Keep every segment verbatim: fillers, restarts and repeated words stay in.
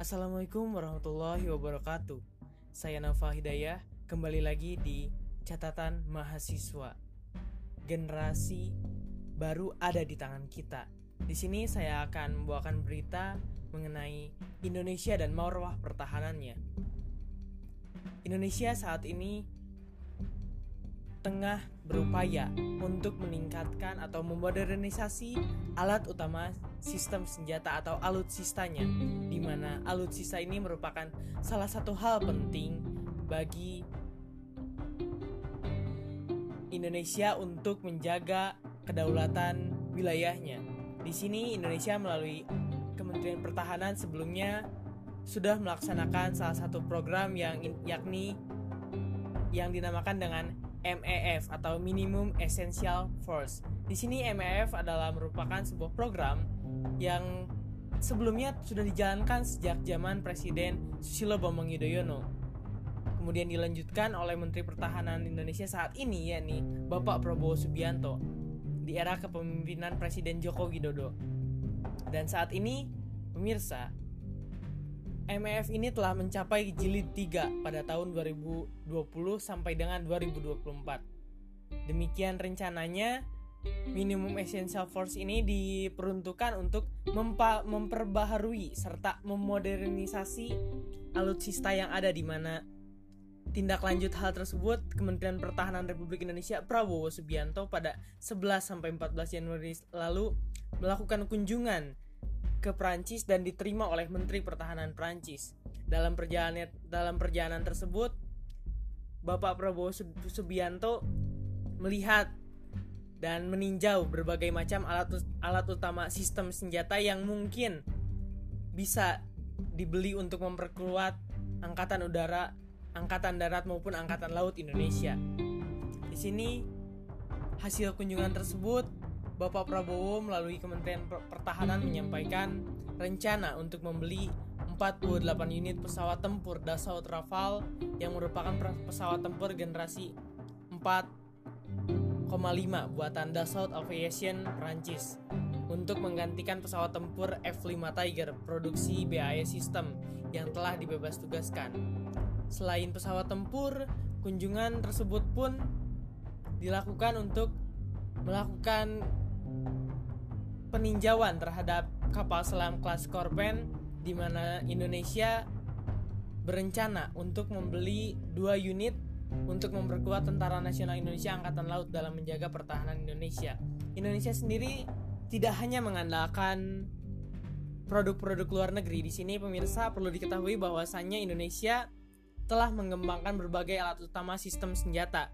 Assalamualaikum warahmatullahi wabarakatuh. Saya Nova Hidayah, kembali lagi di Catatan Mahasiswa. Generasi baru ada di tangan kita. Di sini saya akan membawakan berita mengenai Indonesia dan marwah pertahanannya. Indonesia saat ini tengah berupaya untuk meningkatkan atau memodernisasi alat utama sistem senjata atau alutsistanya, di mana alutsista ini merupakan salah satu hal penting bagi Indonesia untuk menjaga kedaulatan wilayahnya. Di sini Indonesia melalui Kementerian Pertahanan sebelumnya sudah melaksanakan salah satu program yang yakni yang dinamakan dengan M E F atau Minimum Essential Force. Di sini M E F adalah merupakan sebuah program yang sebelumnya sudah dijalankan sejak zaman Presiden Susilo Bambang Yudhoyono. Kemudian dilanjutkan oleh Menteri Pertahanan Indonesia saat ini, yakni Bapak Prabowo Subianto di era kepemimpinan Presiden Joko Widodo. Dan saat ini, pemirsa, M E F ini telah mencapai jilid tiga pada tahun dua ribu dua puluh sampai dengan dua ribu dua puluh empat. Demikian rencananya, Minimum Essential Force ini diperuntukkan untuk mempa- memperbaharui serta memodernisasi alutsista yang ada, di mana tindak lanjut hal tersebut Kementerian Pertahanan Republik Indonesia Prabowo Subianto pada sebelas sampai empat belas Januari lalu melakukan kunjungan ke Perancis dan diterima oleh Menteri Pertahanan Perancis. Dalam perjalanan dalam perjalanan tersebut, Bapak Prabowo Subianto melihat dan meninjau berbagai macam alat alat utama sistem senjata yang mungkin bisa dibeli untuk memperkuat angkatan udara, angkatan darat maupun angkatan laut Indonesia. Di sini hasil kunjungan tersebut Bapak Prabowo melalui Kementerian Pertahanan menyampaikan rencana untuk membeli empat puluh delapan unit pesawat tempur Dassault Rafale yang merupakan pesawat tempur generasi empat koma lima buatan Dassault Aviation Perancis untuk menggantikan pesawat tempur F lima Tiger produksi B A E System yang telah dibebas tugaskan. Selain pesawat tempur, kunjungan tersebut pun dilakukan untuk melakukan peninjauan terhadap kapal selam kelas Korben, di mana Indonesia berencana untuk membeli dua unit untuk memperkuat Tentara Nasional Indonesia Angkatan Laut dalam menjaga pertahanan Indonesia. Indonesia sendiri tidak hanya mengandalkan produk-produk luar negeri. Di sini pemirsa perlu diketahui bahwasannya Indonesia telah mengembangkan berbagai alat utama sistem senjata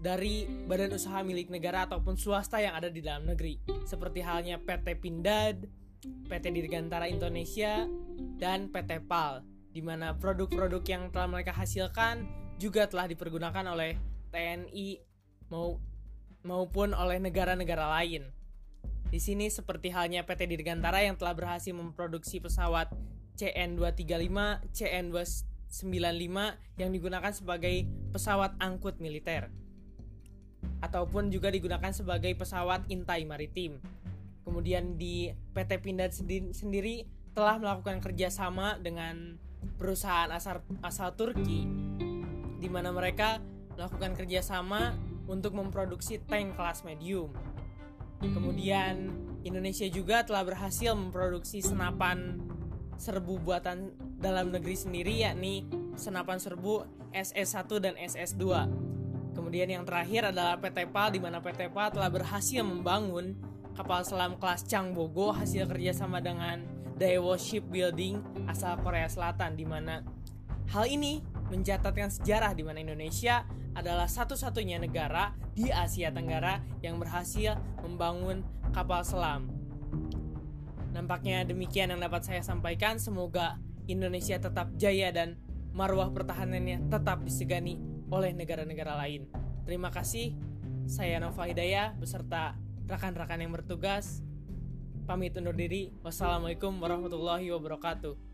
dari badan usaha milik negara ataupun swasta yang ada di dalam negeri, seperti halnya P T Pindad, P T Dirgantara Indonesia, dan P T PAL, di mana produk-produk yang telah mereka hasilkan juga telah dipergunakan oleh T N I maupun oleh negara-negara lain. Di sini seperti halnya P T Dirgantara yang telah berhasil memproduksi pesawat C N dua tiga lima, C N dua sembilan lima yang digunakan sebagai pesawat angkut militer, ataupun juga digunakan sebagai pesawat intai maritim. Kemudian di P T Pindad sendiri telah melakukan kerjasama dengan perusahaan asal, asal Turki, di mana mereka melakukan kerjasama untuk memproduksi tank kelas medium. Kemudian Indonesia juga telah berhasil memproduksi senapan serbu buatan dalam negeri sendiri, yakni senapan serbu S S satu dan S S dua. Kemudian yang terakhir adalah P T PAL, di mana P T PAL telah berhasil membangun kapal selam kelas Changbogo hasil kerjasama dengan Daewoo Shipbuilding asal Korea Selatan, di mana hal ini mencatatkan sejarah di mana Indonesia adalah satu-satunya negara di Asia Tenggara yang berhasil membangun kapal selam. Nampaknya demikian yang dapat saya sampaikan. Semoga Indonesia tetap jaya dan marwah pertahanannya tetap disegani oleh negara-negara lain. Terima kasih. Saya Nova Hidayah beserta rekan-rekan yang bertugas pamit undur diri. Wassalamualaikum warahmatullahi wabarakatuh.